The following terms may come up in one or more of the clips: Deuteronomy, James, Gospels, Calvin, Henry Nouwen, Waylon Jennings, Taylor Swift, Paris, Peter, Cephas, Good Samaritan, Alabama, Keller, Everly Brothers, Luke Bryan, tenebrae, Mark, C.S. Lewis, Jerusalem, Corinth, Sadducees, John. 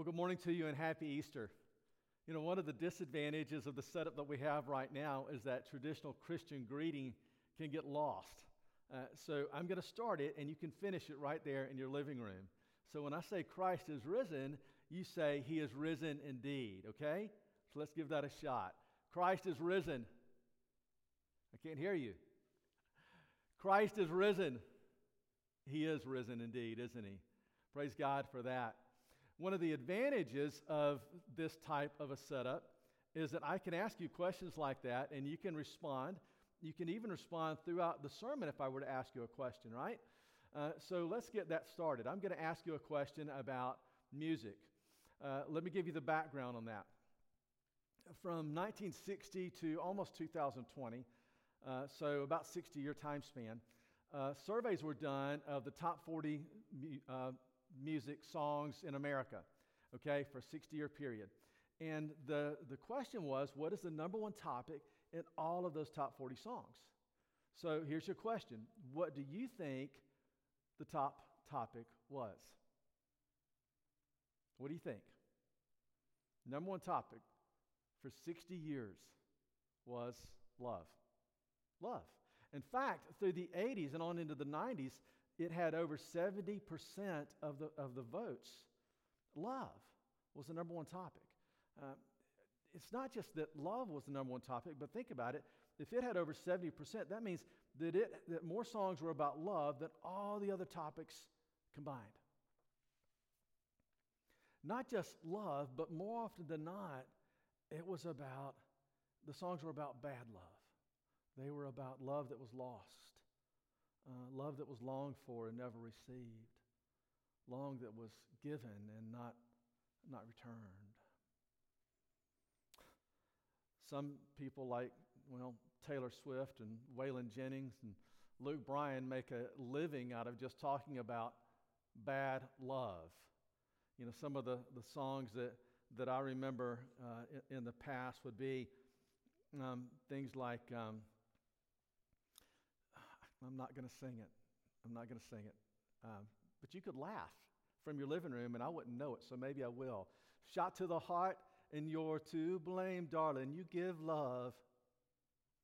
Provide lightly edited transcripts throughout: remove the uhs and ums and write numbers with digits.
Well, good morning to you and happy Easter. You know, one of the disadvantages of the setup that we have right now is that traditional Christian greeting can get lost. So I'm going to start it, and you can finish it right there in your living room. So when I say Christ is risen, you say he is risen indeed, okay? So let's give that a shot. Christ is risen. I can't hear you. Christ is risen. He is risen indeed, isn't he? Praise God for that. One of the advantages of this type of a setup is that I can ask you questions like that, and you can respond. You can even respond throughout the sermon if I were to ask you a question, right? So let's get that started. I'm going to ask you a question about music. Let me give you the background on that. From 1960 to almost 2020, so about 60-year time span, surveys were done of the top 40 music songs in America, okay, for a 60-year period. And the question was, what is the number one topic in all of those top 40 songs? So here's your question. What do you think the top topic was? What do you think? Number one topic for 60 years was love. Love. In fact, through the 80s and on into the 90s, it had over 70% of the votes. Love was the number one topic. It's not just that love was the number one topic, but think about it. If it had over 70%, that means that more songs were about love than all the other topics combined. Not just love, but more often than not, the songs were about bad love. They were about love that was lost, love that was longed for and never received, love that was given and not returned. Some people like, Taylor Swift and Waylon Jennings and Luke Bryan make a living out of just talking about bad love. You know, some of the songs that I remember in the past would be things like, I'm not going to sing it. But you could laugh from your living room, and I wouldn't know it, so maybe I will. Shot to the heart, and you're to blame, darling. You give love,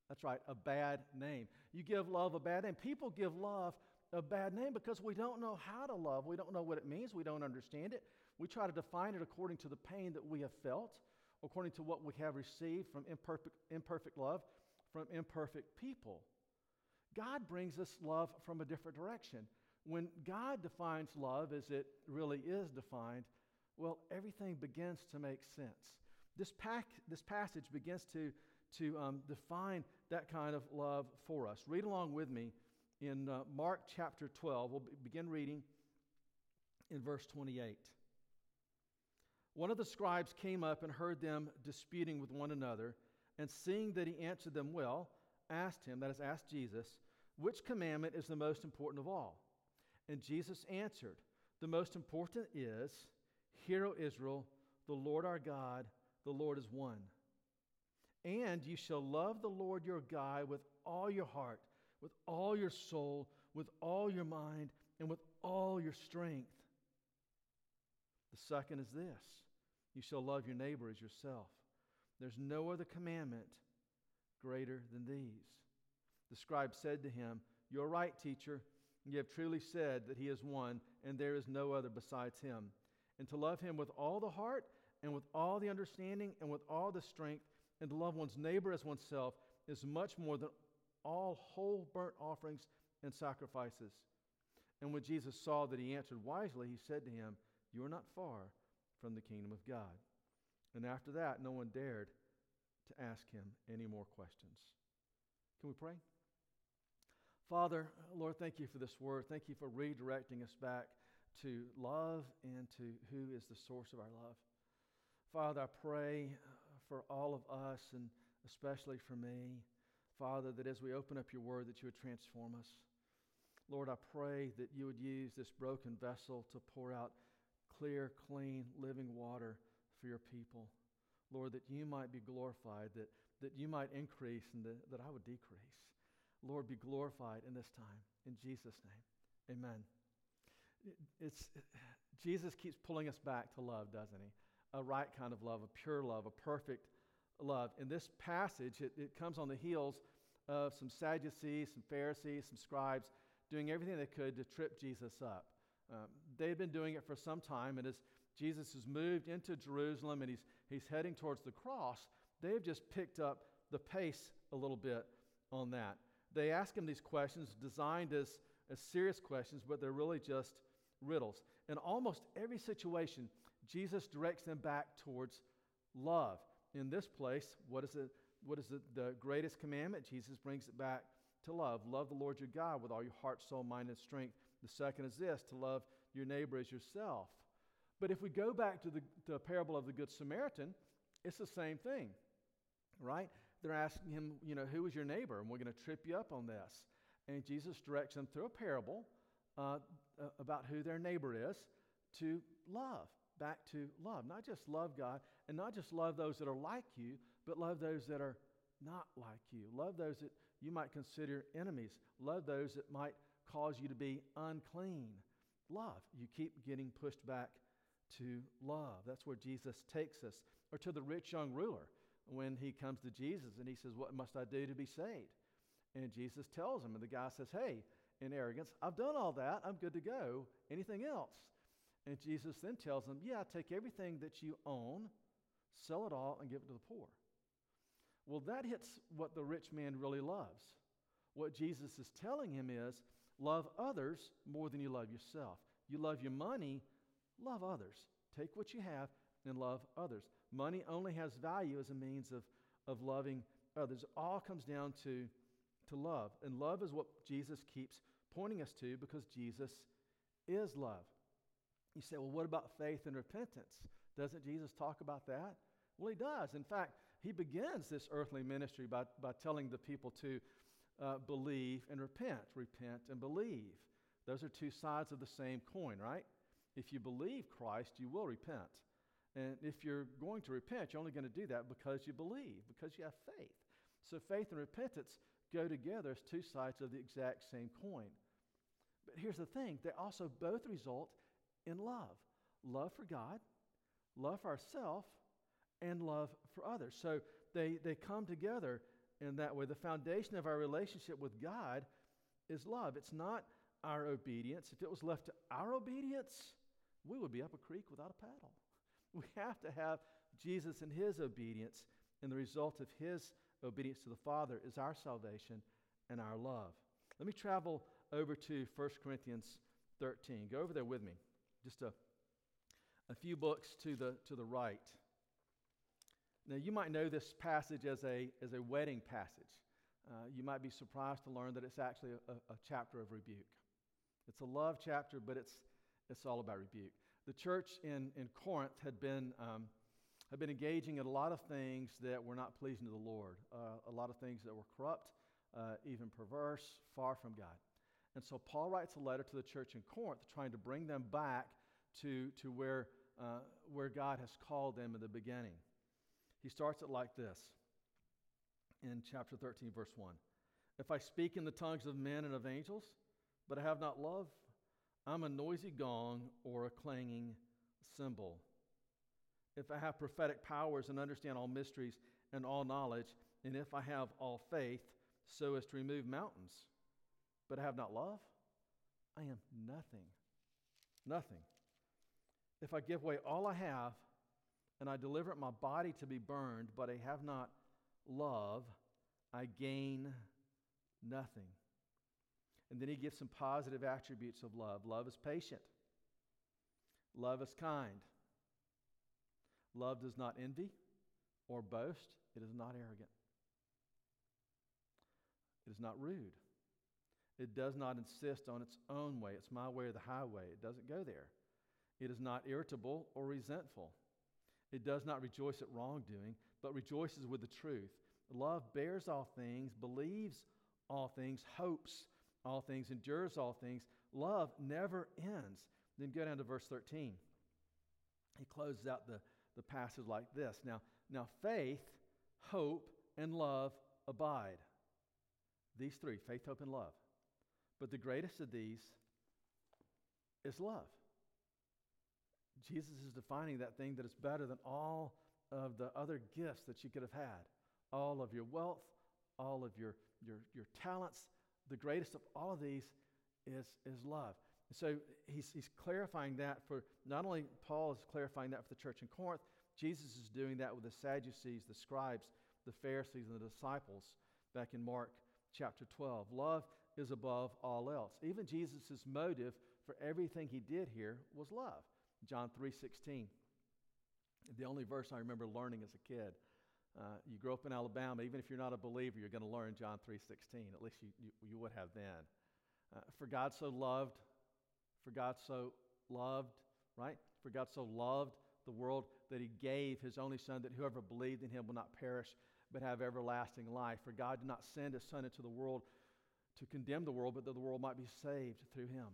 that's right, a bad name. You give love a bad name. People give love a bad name because we don't know how to love. We don't know what it means. We don't understand it. We try to define it according to the pain that we have felt, according to what we have received from imperfect love, from imperfect people. God brings us love from a different direction. When God defines love as it really is defined, well, everything begins to make sense. This passage begins to define that kind of love for us. Read along with me in Mark chapter 12. We'll begin reading in verse 28. One of the scribes came up and heard them disputing with one another, and seeing that he answered them well, asked Jesus, which commandment is the most important of all? And Jesus answered, the most important is, hear, O Israel, the Lord our God, the Lord is one. And you shall love the Lord your God with all your heart, with all your soul, with all your mind, and with all your strength. The second is this, you shall love your neighbor as yourself. There's no other commandment greater than these. The scribe said to him, you're right, teacher. You have truly said that he is one, and there is no other besides him. And to love him with all the heart, and with all the understanding, and with all the strength, and to love one's neighbor as oneself is much more than all whole burnt offerings and sacrifices. And when Jesus saw that he answered wisely, he said to him, you are not far from the kingdom of God. And after that, no one dared to ask him any more questions. Can we pray? Father, Lord, thank you for this word. Thank you for redirecting us back to love and to who is the source of our love. Father, I pray for all of us and especially for me, Father, that as we open up your word, that you would transform us. Lord, I pray that you would use this broken vessel to pour out clear, clean, living water for your people. Lord, that you might be glorified, that you might increase and that I would decrease. Lord, be glorified in this time. In Jesus' name, amen. It's Jesus keeps pulling us back to love, doesn't he? A right kind of love, a pure love, a perfect love. In this passage, it comes on the heels of some Sadducees, some Pharisees, some scribes doing everything they could to trip Jesus up. They had been doing it for some time, and as Jesus has moved into Jerusalem and he's heading towards the cross, they've just picked up the pace a little bit on that. They ask him these questions designed as serious questions, but they're really just riddles. In almost every situation, Jesus directs them back towards love. In this place, what is the greatest commandment? Jesus brings it back to love. Love the Lord your God with all your heart, soul, mind, and strength. The second is this, to love your neighbor as yourself. But if we go back to the parable of the Good Samaritan, it's the same thing, right? They're asking him, who is your neighbor? And we're going to trip you up on this. And Jesus directs them through a parable about who their neighbor is to love, back to love. Not just love God and not just love those that are like you, but love those that are not like you. Love those that you might consider enemies. Love those that might cause you to be unclean. Love. You keep getting pushed back to love. That's where Jesus takes us. Or to the rich young ruler when he comes to Jesus and he says, what must I do to be saved? And Jesus tells him, and the guy says, hey, in arrogance, I've done all that. I'm good to go. Anything else? And Jesus then tells him, yeah, take everything that you own, sell it all, and give it to the poor. Well, that hits what the rich man really loves. What Jesus is telling him is, love others more than you love yourself. You love your money, love others. Take what you have and love others. Money only has value as a means of loving others. It all comes down to love. And love is what Jesus keeps pointing us to because Jesus is love. You say, well, what about faith and repentance? Doesn't Jesus talk about that? Well, he does. In fact, he begins this earthly ministry by telling the people to believe and repent. Repent and believe. Those are two sides of the same coin, right? If you believe Christ, you will repent. And if you're going to repent, you're only going to do that because you believe, because you have faith. So faith and repentance go together as two sides of the exact same coin. But here's the thing. They also both result in love. Love for God, love for ourselves, and love for others. So they come together in that way. The foundation of our relationship with God is love. It's not our obedience. If it was left to our obedience, we would be up a creek without a paddle. We have to have Jesus and his obedience, and the result of his obedience to the Father is our salvation and our love. Let me travel over to 1 Corinthians 13. Go over there with me. Just a few books to the right. Now, you might know this passage as a wedding passage. You might be surprised to learn that it's actually a chapter of rebuke. It's a love chapter, but it's all about rebuke. The church in Corinth had been engaging in a lot of things that were not pleasing to the Lord, a lot of things that were corrupt, even perverse, far from God. And so Paul writes a letter to the church in Corinth trying to bring them back to where God has called them in the beginning. He starts it like this in chapter 13, verse 1. If I speak in the tongues of men and of angels, but I have not love, I'm a noisy gong or a clanging cymbal. If I have prophetic powers and understand all mysteries and all knowledge, and if I have all faith so as to remove mountains, but I have not love, I am nothing. Nothing. If I give away all I have, and I deliver up my body to be burned, but I have not love, I gain nothing. And then he gives some positive attributes of love. Love is patient. Love is kind. Love does not envy or boast. It is not arrogant. It is not rude. It does not insist on its own way. It's my way or the highway. It doesn't go there. It is not irritable or resentful. It does not rejoice at wrongdoing, but rejoices with the truth. Love bears all things, believes all things, hopes all things, endures all things. Love never ends. Then go down to verse 13. He closes out the passage like this. Now faith, hope, and love abide. These three, faith, hope, and love. But the greatest of these is love. Jesus is defining that thing that is better than all of the other gifts that you could have had. All of your wealth, all of your talents, the greatest of all of these is love. And so he's clarifying that for, not only Paul is clarifying that for the church in Corinth, Jesus is doing that with the Sadducees, the scribes, the Pharisees, and the disciples back in Mark chapter 12. Love is above all else. Even Jesus' motive for everything he did here was love. John 3:16, the only verse I remember learning as a kid. You grow up in Alabama, even if you're not a believer, you're going to learn John 3:16. At least you would have then. For God so loved the world that he gave his only son, that whoever believed in him will not perish but have everlasting life. For God did not send his son into the world to condemn the world, but that the world might be saved through him.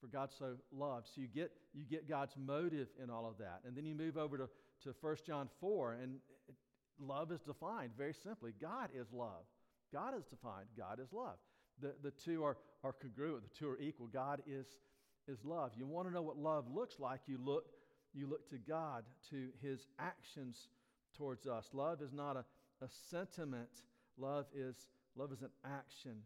For God so loved. So you get God's motive in all of that. And then you move over to 1 John 4, and love is defined very simply. God is love. God is defined. God is love. The two are congruent. The two are equal. God is love. You want to know what love looks like? You look to God, to his actions towards us. Love is not a sentiment. Love is an action.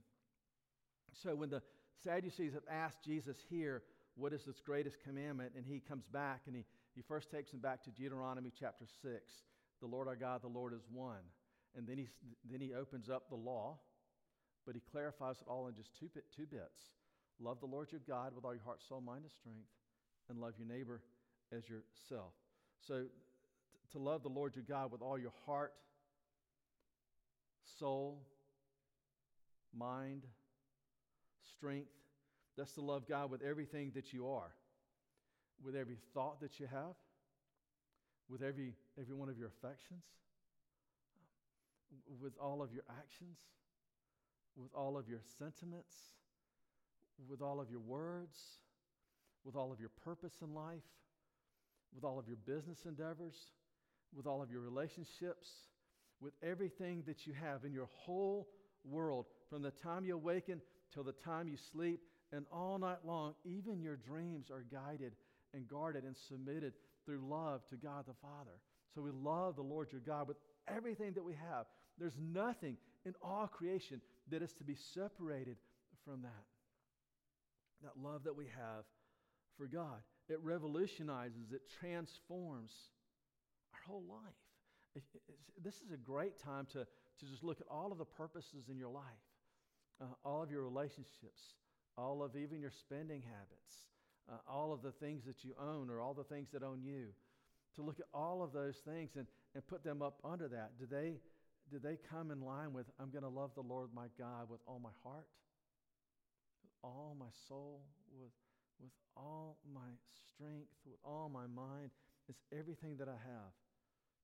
So when the Sadducees have asked Jesus here, what is this greatest commandment? And he comes back, and he first takes them back to Deuteronomy chapter 6. The Lord our God, the Lord is one. And then he opens up the law, but he clarifies it all in just two bits. Love the Lord your God with all your heart, soul, mind, and strength, and love your neighbor as yourself. So to love the Lord your God with all your heart, soul, mind, strength, that's to love God with everything that you are, with every thought that you have, with every one of your affections, with all of your actions, with all of your sentiments, with all of your words, with all of your purpose in life, with all of your business endeavors, with all of your relationships, with everything that you have in your whole world, from the time you awaken till the time you sleep, and all night long, even your dreams are guided and guarded and submitted through love to God the Father. So we love the Lord your God with everything that we have. There's nothing in all creation that is to be separated from that love that we have for God. It revolutionizes, it transforms our whole life. This is a great time to just look at all of the purposes in your life. All of your relationships, all of even your spending habits, all of the things that you own or all the things that own you, to look at all of those things and put them up under that. Do they come in line with, I'm going to love the Lord my God with all my heart, with all my soul, with all my strength, with all my mind? It's everything that I have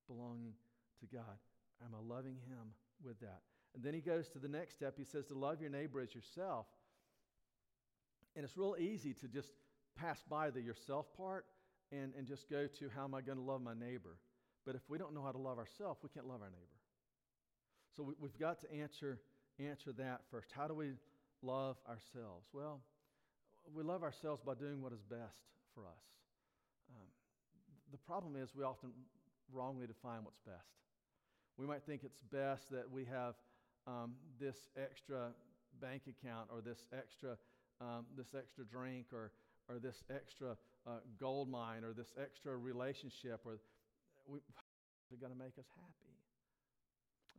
belonging to God. Am I loving him with that? And then he goes to the next step. He says to love your neighbor as yourself. And it's real easy to just pass by the yourself part and just go to, how am I going to love my neighbor? But if we don't know how to love ourselves, we can't love our neighbor. So we've got to answer that first. How do we love ourselves? Well, we love ourselves by doing what is best for us. The problem is we often wrongly define what's best. We might think it's best that we have this extra bank account, or this extra drink, or this extra gold mine, or this extra relationship, or they're going to make us happy.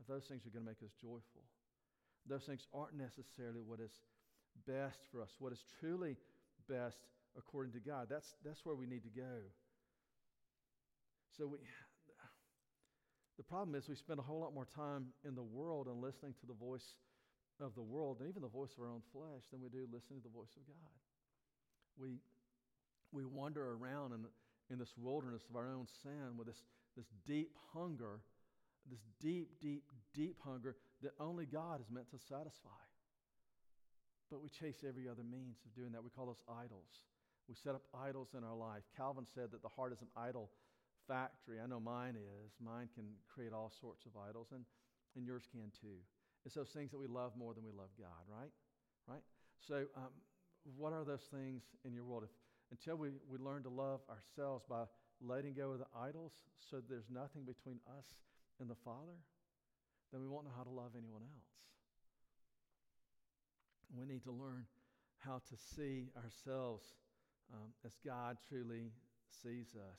Those things are going to make us joyful. Those things aren't necessarily what is best for us, what is truly best according to God. That's where we need to go. So the problem is we spend a whole lot more time in the world and listening to the voice of the world, and even the voice of our own flesh, than we do listening to the voice of God. We wander around in this wilderness of our own sin with this deep hunger, this deep, deep, deep hunger that only God is meant to satisfy. But we chase every other means of doing that. We call those idols. We set up idols in our life. Calvin said that the heart is an idol factory. I know mine is. Mine can create all sorts of idols, and yours can too. It's those things that we love more than we love God, right? So what are those things in your world? If until we learn to love ourselves by letting go of the idols so there's nothing between us and the Father, then we won't know how to love anyone else. We need to learn how to see ourselves as God truly sees us.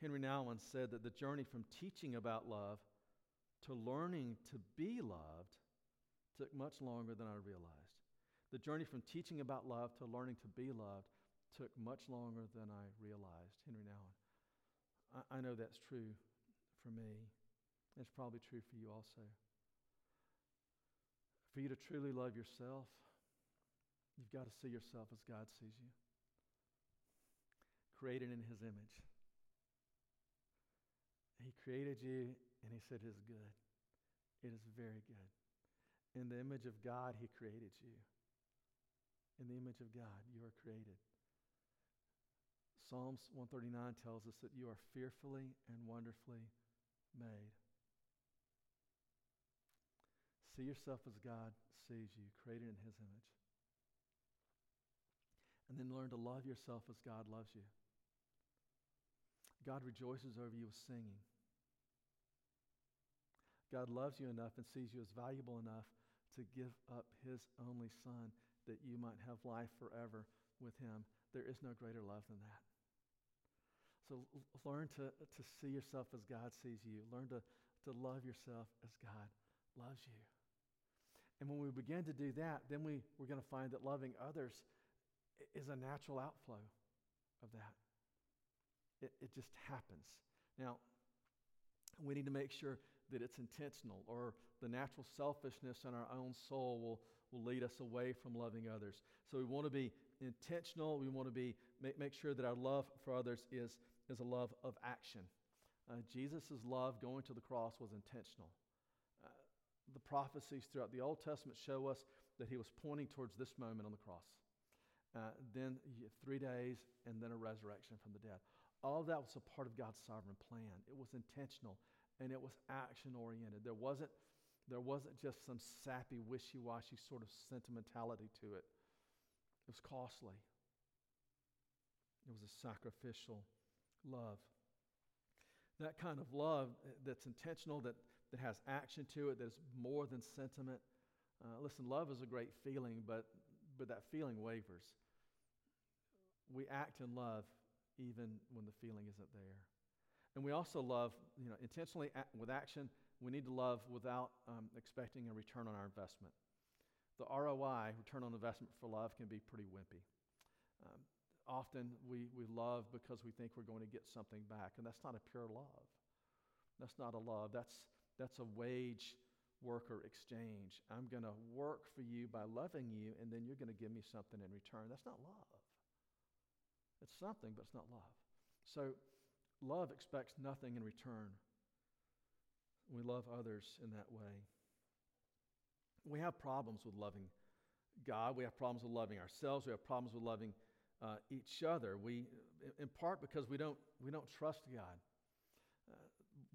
Henry Nouwen said that the journey from teaching about love to learning to be loved took much longer than I realized. The journey from teaching about love to learning to be loved took much longer than I realized. Henry Nouwen. I know that's true for me. It's probably true for you also. For you to truly love yourself, you've got to see yourself as God sees you, created in His image. He created you and He said it is good. It is very good. In the image of God, He created you. In the image of God, you are created. Psalms 139 tells us that you are fearfully and wonderfully made. See yourself as God sees you, created in His image. And then learn to love yourself as God loves you. God rejoices over you with singing. God loves you enough and sees you as valuable enough to give up His only Son that you might have life forever with Him. There is no greater love than that. So learn to see yourself as God sees you. Learn to love yourself as God loves you. And when we begin to do that, then we're going to find that loving others is a natural outflow of that. It just happens. Now, we need to make sure that it's intentional, or the natural selfishness in our own soul will lead us away from loving others. So we want to be intentional. We want to make sure that our love for others is a love of action. Jesus' love going to the cross was intentional. The prophecies throughout the Old Testament show us that He was pointing towards this moment on the cross. Then 3 days, and then a resurrection from the dead. All of that was a part of God's sovereign plan. It was intentional, and it was action-oriented. There wasn't just some sappy, wishy-washy sort of sentimentality to it. It was costly. It was a sacrificial love. That kind of love that's intentional, that has action to it, that is more than sentiment. Listen, love is a great feeling, but that feeling wavers. We act in love even when the feeling isn't there. And we also love, intentionally with action. We need to love without expecting a return on our investment. The ROI, return on investment for love, can be pretty wimpy. Often we love because we think we're going to get something back, and that's not a pure love. That's not a love. That's a wage worker exchange. I'm going to work for you by loving you, and then you're going to give me something in return. That's not love. It's something, but it's not love. So love expects nothing in return. We love others in that way. We have problems with loving God. We have problems with loving ourselves. We have problems with loving each other. We, in part, because we don't trust God.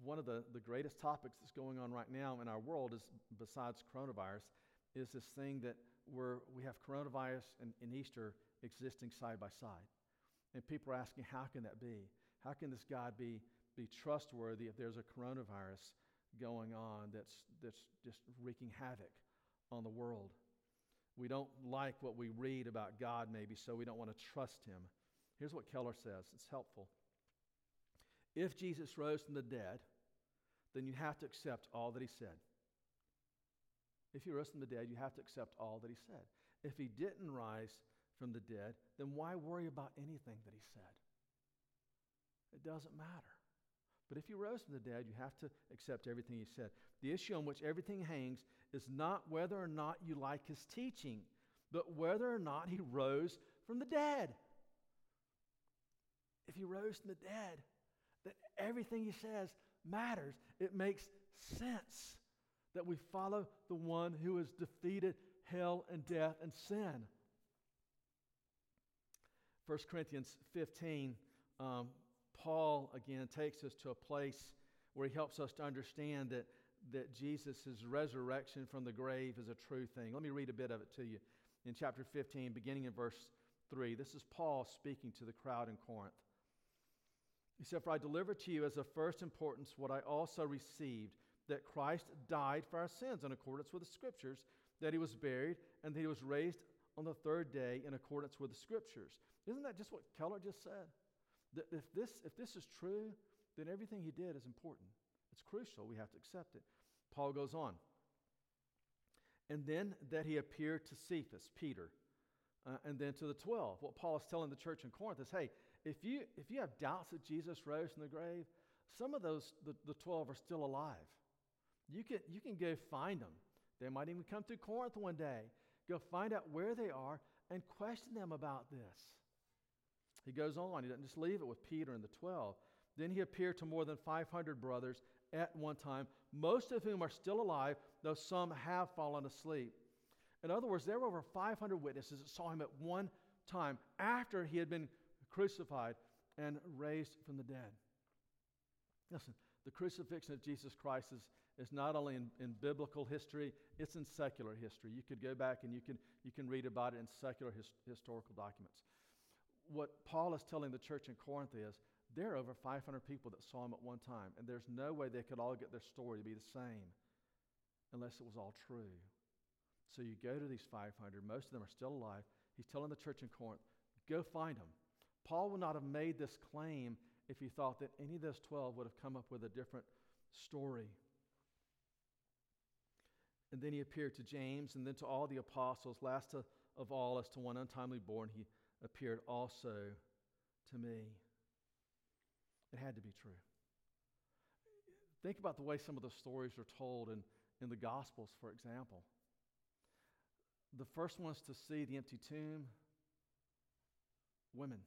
One of the greatest topics that's going on right now in our world is, besides coronavirus, is this thing that we have coronavirus and Easter existing side by side. And people are asking, how can that be? How can this God be trustworthy if there's a coronavirus going on that's just wreaking havoc on the world? We don't like what we read about God, maybe, so we don't want to trust Him. Here's what Keller says. It's helpful. If Jesus rose from the dead, then you have to accept all that He said. If He rose from the dead, you have to accept all that He said. If He didn't rise from the dead, then why worry about anything that He said? It doesn't matter. But if He rose from the dead, you have to accept everything He said. The issue on which everything hangs is not whether or not you like His teaching, but whether or not He rose from the dead. If He rose from the dead, then everything He says matters. It makes sense that we follow the one who has defeated hell and death and sin. 1 Corinthians 15, Paul again takes us to a place where he helps us to understand that Jesus' resurrection from the grave is a true thing. Let me read a bit of it to you. In chapter 15, beginning in verse 3. This is Paul speaking to the crowd in Corinth. He said, "For I delivered to you as of first importance what I also received, that Christ died for our sins in accordance with the Scriptures, that he was buried, and that he was raised on the third day in accordance with the Scriptures." Isn't that just what Keller just said? That if this is true, then everything he did is important. It's crucial. We have to accept it. Paul goes on. "And then that he appeared to Cephas," Peter, "and then to the 12. What Paul is telling the church in Corinth is, hey, if you have doubts that Jesus rose from the grave, some of those, the 12 are still alive. You can go find them. They might even come through Corinth one day. Go find out where they are and question them about this." He goes on. He doesn't just leave it with Peter and the 12. "Then he appeared to more than 500 brothers at one time, most of whom are still alive, though some have fallen asleep." In other words, there were over 500 witnesses that saw him at one time after he had been crucified and raised from the dead. Listen, the crucifixion of Jesus Christ is not only in biblical history, it's in secular history. You could go back and you can read about it in secular historical documents. What Paul is telling the church in Corinth is, there are over 500 people that saw him at one time, and there's no way they could all get their story to be the same unless it was all true. So you go to these 500, most of them are still alive. He's telling the church in Corinth, go find them. Paul would not have made this claim if he thought that any of those 12 would have come up with a different story. "And then he appeared to James, and then to all the apostles. Last of all, as to one untimely born, he appeared also to me." It had to be true. Think about the way some of the stories are told in the Gospels, for example. The first ones to see the empty tomb, women.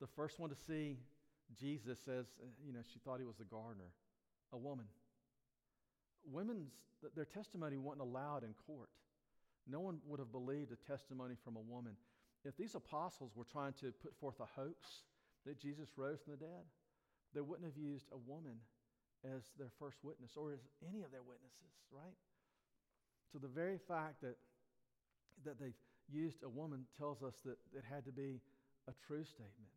The first one to see Jesus says, she thought he was the gardener, a woman. Women's, their testimony wasn't allowed in court. No one would have believed a testimony from a woman. If these apostles were trying to put forth a hoax that Jesus rose from the dead, they wouldn't have used a woman as their first witness or as any of their witnesses, right? So the very fact that they've used a woman tells us that it had to be a true statement,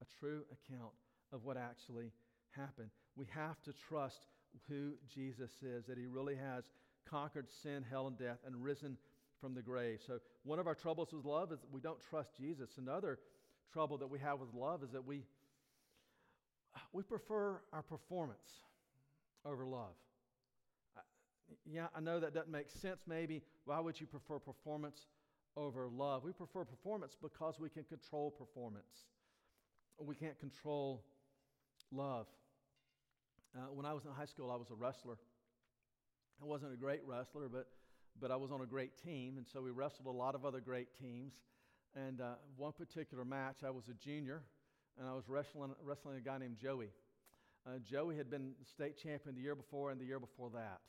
a true account of what actually happened. We have to trust who Jesus is, that he really has conquered sin, hell, and death, and risen from the grave. So one of our troubles with love is that we don't trust Jesus. Another trouble that we have with love is that we prefer our performance over love. I know that doesn't make sense maybe. Why would you prefer performance over love? We prefer performance because we can control performance. We can't control love. When I was in high school, I was a wrestler. I wasn't a great wrestler, but I was on a great team, and so we wrestled a lot of other great teams. And one particular match, I was a junior, and I was wrestling a guy named Joey. Joey had been state champion the year before and the year before that.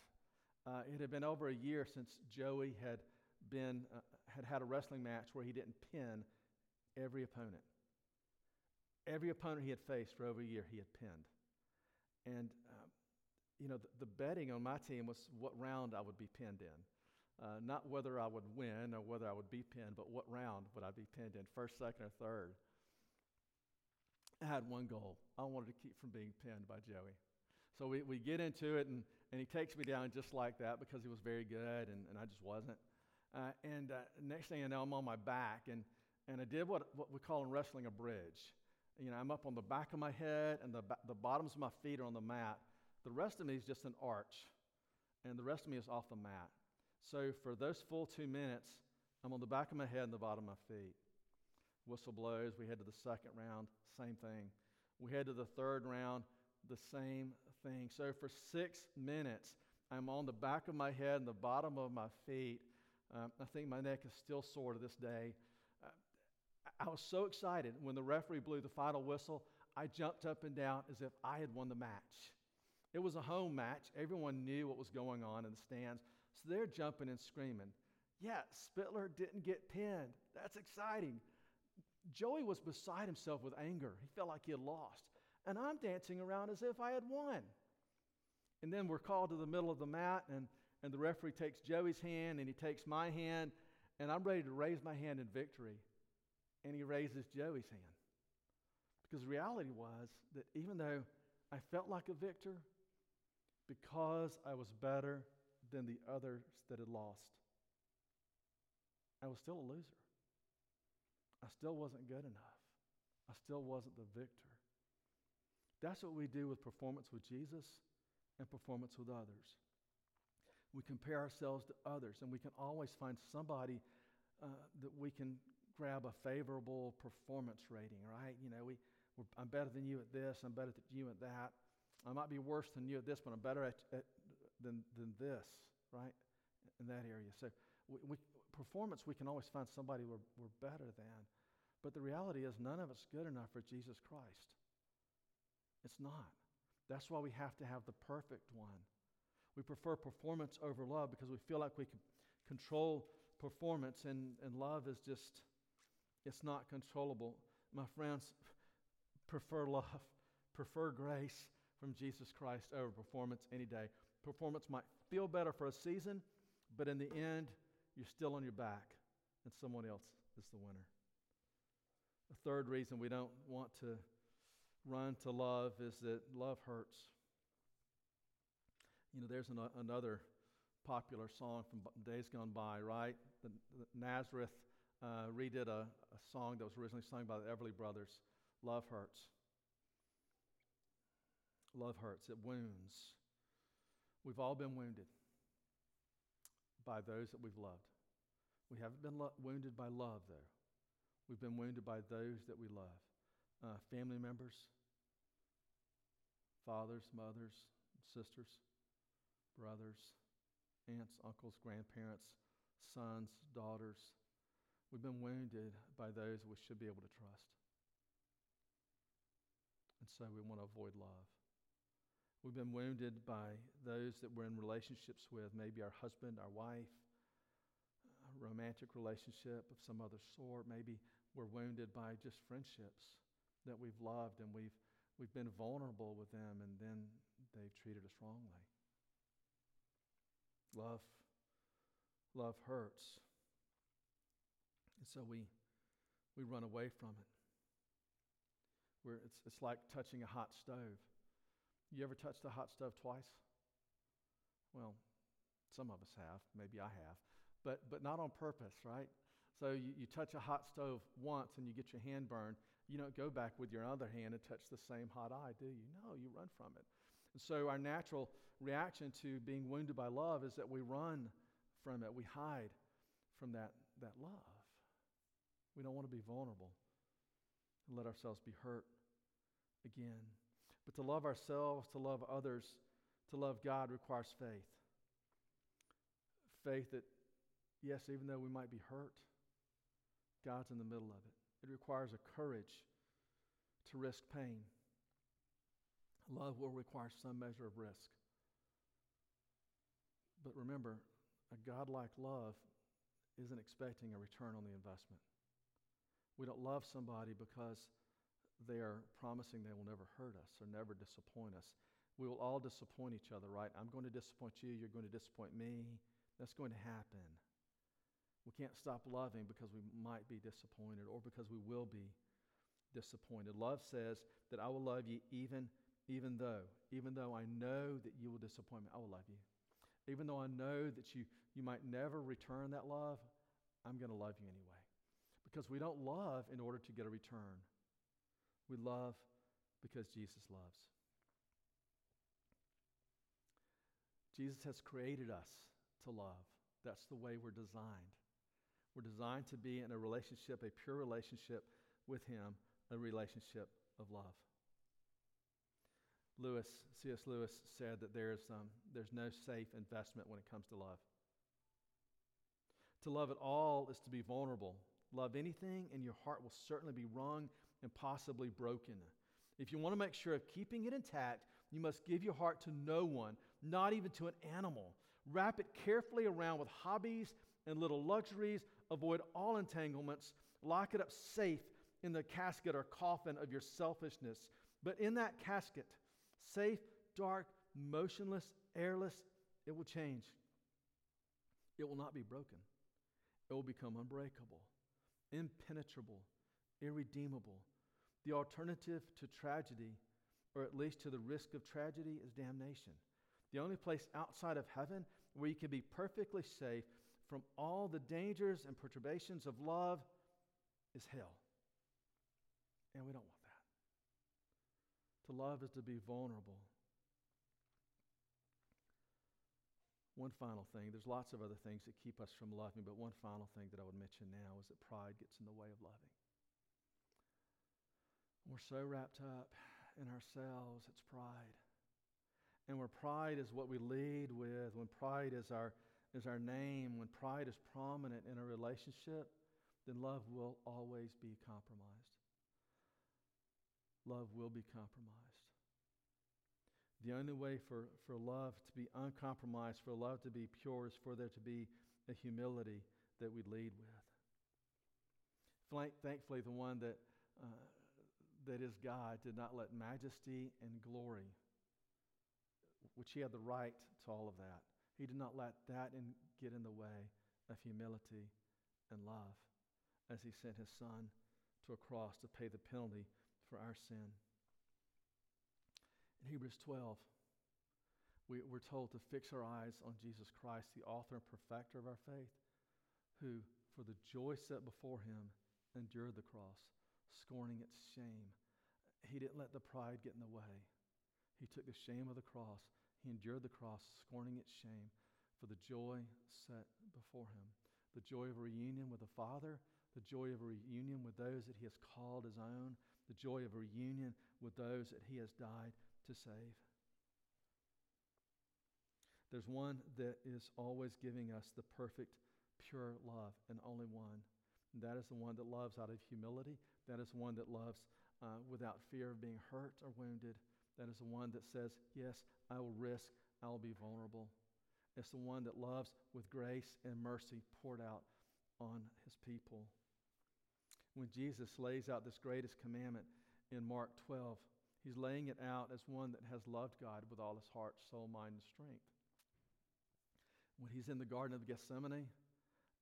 It had been over a year since Joey had had a wrestling match where he didn't pin every opponent. Every opponent he had faced for over a year, he had pinned. And the betting on my team was what round I would be pinned in. Not whether I would win or whether I would be pinned, but what round would I be pinned in, first, second, or third. I had one goal. I wanted to keep from being pinned by Joey. So we get into it, and he takes me down just like that because he was very good, and I just wasn't. Next thing I know, I'm on my back, and I did what we call in wrestling a bridge. I'm up on the back of my head, and the bottoms of my feet are on the mat. The rest of me is just an arch, and the rest of me is off the mat. So for those full 2 minutes, I'm on the back of my head and the bottom of my feet. Whistle blows, we head to the second round, same thing. We head to the third round, the same thing. So for 6 minutes, I'm on the back of my head and the bottom of my feet. I think my neck is still sore to this day. I was so excited when the referee blew the final whistle, I jumped up and down as if I had won the match. It was a home match. Everyone knew what was going on in the stands. So they're jumping and screaming. Yeah, Spittler didn't get pinned. That's exciting. Joey was beside himself with anger. He felt like he had lost. And I'm dancing around as if I had won. And then we're called to the middle of the mat, and the referee takes Joey's hand, and he takes my hand, and I'm ready to raise my hand in victory. and he raises Joey's hand. Because the reality was that even though I felt like a victor, because I was better than the others that had lost, I was still a loser. I still wasn't good enough. I still wasn't the victor. That's what we do with performance with Jesus and performance with others. We compare ourselves to others, and we can always find somebody that we can grab a favorable performance rating, right? You know, I'm better than you at this, I'm better than you at that. I might be worse than you at this, but I'm better than this, right? In that area. So performance, we can always find somebody we're better than. But the reality is none of it's good enough for Jesus Christ. It's not. That's why we have to have the perfect one. We prefer performance over love because we feel like we can control performance, and love is just, it's not controllable. My friends, prefer love, prefer grace from Jesus Christ over performance any day. Performance might feel better for a season, but in the end, you're still on your back, and someone else is the winner. A third reason we don't want to run to love is that love hurts. You know, there's another popular song from days gone by, right? The Nazareth redid a song that was originally sung by the Everly Brothers, Love Hurts. Love hurts. It wounds. We've all been wounded by those that we've loved. We haven't been wounded by love, though. We've been wounded by those that we love. Family members, fathers, mothers, sisters, brothers, aunts, uncles, grandparents, sons, daughters. We've been wounded by those we should be able to trust. And so we want to avoid love. We've been wounded by those that we're in relationships with, maybe our husband, our wife, a romantic relationship of some other sort. Maybe we're wounded by just friendships that we've loved and we've been vulnerable with them, and then they've treated us wrongly. Love hurts. And so we run away from it. It's like touching a hot stove. You ever touched a hot stove twice? Well, some of us have. Maybe I have. But not on purpose, right? So you touch a hot stove once and you get your hand burned. You don't go back with your other hand and touch the same hot eye, do you? No, you run from it. And so our natural reaction to being wounded by love is that we run from it. We hide from that love. We don't want to be vulnerable and let ourselves be hurt again. But to love ourselves, to love others, to love God requires faith. Faith that, yes, even though we might be hurt, God's in the middle of it. It requires a courage to risk pain. Love will require some measure of risk. But remember, a God-like love isn't expecting a return on the investment. We don't love somebody because they are promising they will never hurt us or never disappoint us. We will all disappoint each other, right? I'm going to disappoint you. You're going to disappoint me. That's going to happen. We can't stop loving because we might be disappointed or because we will be disappointed. Love says that I will love you even though I know that you will disappoint me, I will love you. Even though I know that you might never return that love, I'm going to love you anyway. Because we don't love in order to get a return. We love because Jesus loves. Jesus has created us to love. That's the way we're designed. We're designed to be in a relationship, a pure relationship with Him, a relationship of love. C.S. Lewis said that there's no safe investment when it comes to love. To love at all is to be vulnerable. Love anything, and your heart will certainly be wrung and possibly broken. If you want to make sure of keeping it intact, you must give your heart to no one, not even to an animal. Wrap it carefully around with hobbies and little luxuries. Avoid all entanglements. Lock it up safe in the casket or coffin of your selfishness. But in that casket, safe, dark, motionless, airless, it will change. It will not be broken. It will become unbreakable, impenetrable, irredeemable. The alternative to tragedy, or at least to the risk of tragedy, is damnation. The only place outside of heaven where you can be perfectly safe from all the dangers and perturbations of love is hell. And we don't want that. To love is to be vulnerable. One final thing. There's lots of other things that keep us from loving, but one final thing that I would mention now is that pride gets in the way of loving. We're so wrapped up in ourselves, it's pride. And where pride is what we lead with, when pride is our name, when pride is prominent in a relationship, then love will always be compromised. Love will be compromised. The only way for love to be uncompromised, for love to be pure, is for there to be a humility that we lead with. Thankfully, the one that is God did not let majesty and glory, which he had the right to all of that, he did not let that get in the way of humility and love as he sent his son to a cross to pay the penalty for our sin. In Hebrews 12, we're told to fix our eyes on Jesus Christ, the author and perfecter of our faith, who, for the joy set before him, endured the cross, scorning its shame. He didn't let the pride get in the way. He took the shame of the cross. He endured the cross, scorning its shame, for the joy set before him. The joy of a reunion with the Father, the joy of a reunion with those that he has called his own, the joy of a reunion with those that he has died to save. There's one that is always giving us the perfect, pure love, and only one. And that is the one that loves out of humility. That is the one that loves without fear of being hurt or wounded. That is the one that says, yes, I will risk, I will be vulnerable. It's the one that loves with grace and mercy poured out on his people. When Jesus lays out this greatest commandment in Mark 12, he's laying it out as one that has loved God with all his heart, soul, mind, and strength. When he's in the Garden of Gethsemane,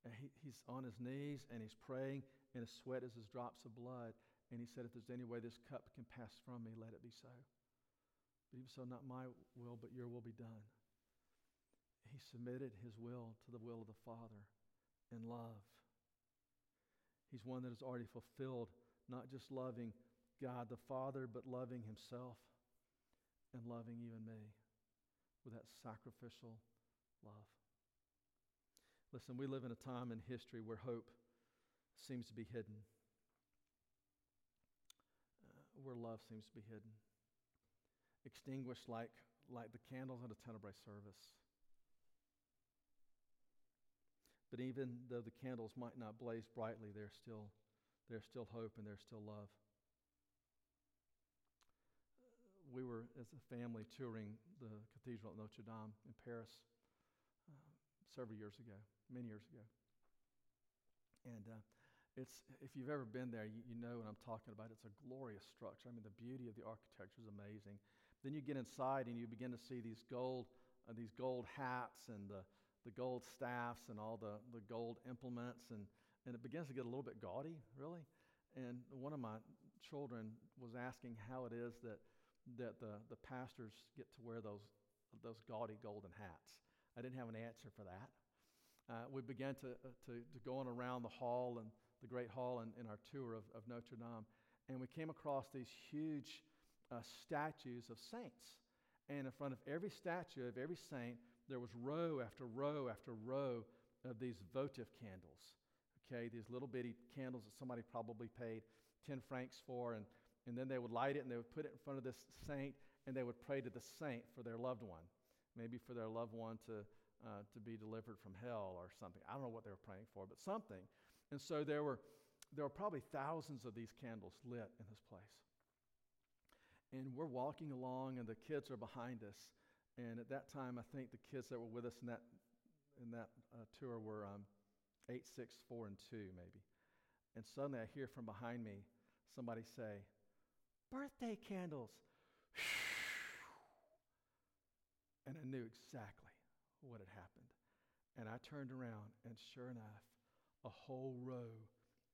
and he's on his knees and he's praying, and his sweat is as drops of blood, and he said, if there's any way this cup can pass from me, let it be so. But even so, not my will, but your will be done. He submitted his will to the will of the Father in love. He's one that has already fulfilled, not just loving God the Father, but loving himself and loving you and me with that sacrificial love. Listen, we live in a time in history where hope seems to be hidden, where love seems to be hidden, extinguished like the candles at a tenebrae service. But even though the candles might not blaze brightly, there's still hope and there's still love. We were, as a family, touring the cathedral at Notre Dame in Paris several years ago, many years ago. And it's if you've ever been there, you know what I'm talking about. It's a glorious structure. I mean, the beauty of the architecture is amazing. Then you get inside and you begin to see these gold hats and the gold staffs and all the gold implements. And it begins to get a little bit gaudy, really. And one of my children was asking how it is that the pastors get to wear those gaudy golden hats. I didn't have an answer for that. We began to go on around the hall and the great hall in our tour of Notre Dame, and we came across these huge statues of saints. And in front of every statue of every saint, there was row after row after row of these votive candles. Okay, these little bitty candles that somebody probably paid 10 francs for, and then they would light it and they would put it in front of this saint, and they would pray to the saint for their loved one, maybe for their loved one to be delivered from hell or something. I don't know what they were praying for, but something. And so there were probably thousands of these candles lit in this place. And we're walking along, and the kids are behind us. And at that time, I think the kids that were with us in that tour were 8, 6, 4, and 2 maybe. And suddenly I hear from behind me somebody say, "Birthday candles." And I knew exactly what had happened. And I turned around, and sure enough, a whole row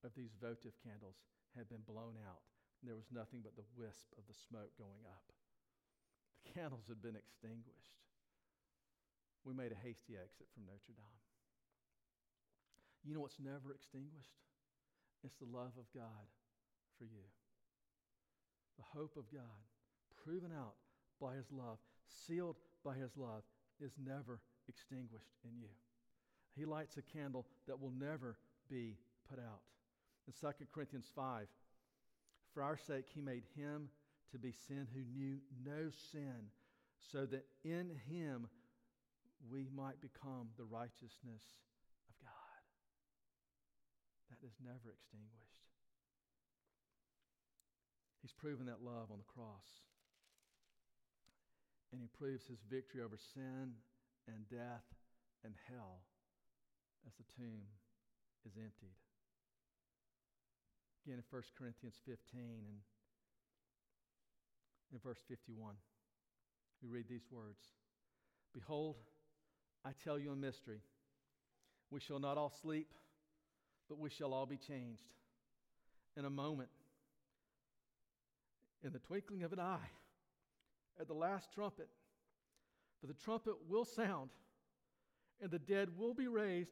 of these votive candles had been blown out. There was nothing but the wisp of the smoke going up. The candles had been extinguished. We made a hasty exit from Notre Dame. You know what's never extinguished? It's the love of God for you. The hope of God, proven out by His love, sealed by His love, is never extinguished in you. He lights a candle that will never be put out. In 2 Corinthians 5, for our sake He made Him to be sin who knew no sin, so that in Him we might become the righteousness of God. That is never extinguished. He's proven that love on the cross. And He proves His victory over sin and death and hell as the tomb is emptied. Again, in 1 Corinthians 15 and in verse 51, we read these words. Behold, I tell you a mystery. We shall not all sleep, but we shall all be changed. In a moment, in the twinkling of an eye, at the last trumpet, for the trumpet will sound, and the dead will be raised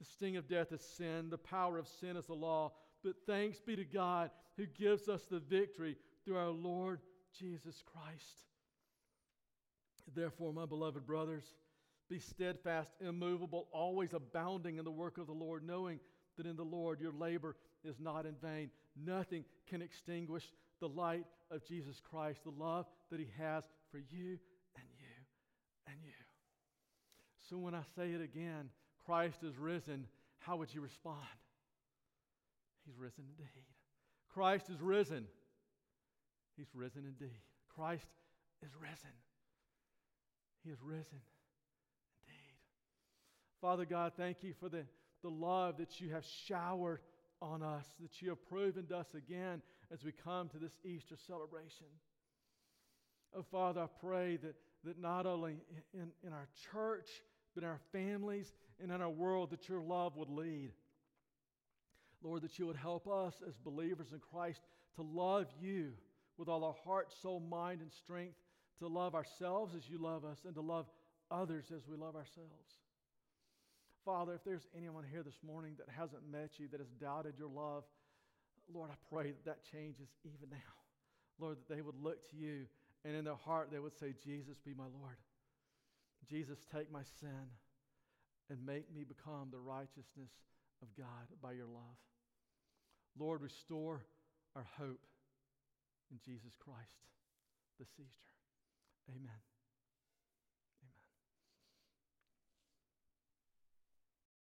The sting of death is sin. The power of sin is the law. But thanks be to God who gives us the victory through our Lord Jesus Christ. Therefore, my beloved brothers, be steadfast, immovable, always abounding in the work of the Lord, knowing that in the Lord your labor is not in vain. Nothing can extinguish the light of Jesus Christ, the love that He has for you and you and you. So when I say it again, Christ is risen, how would you respond? He's risen indeed. Christ is risen. He's risen indeed. Christ is risen. He is risen indeed. Father God, thank You for the love that You have showered on us, that You have proven to us again as we come to this Easter celebration. Oh, Father, I pray that not only in our church, but in our families and in our world, that Your love would lead. Lord, that You would help us as believers in Christ to love You with all our heart, soul, mind, and strength, to love ourselves as You love us, and to love others as we love ourselves. Father, if there's anyone here this morning that hasn't met You, that has doubted Your love, Lord, I pray that changes even now. Lord, that they would look to You, and in their heart they would say, Jesus, be my Lord. Jesus, take my sin and make me become the righteousness of God by Your love. Lord, restore our hope in Jesus Christ this Easter. Amen.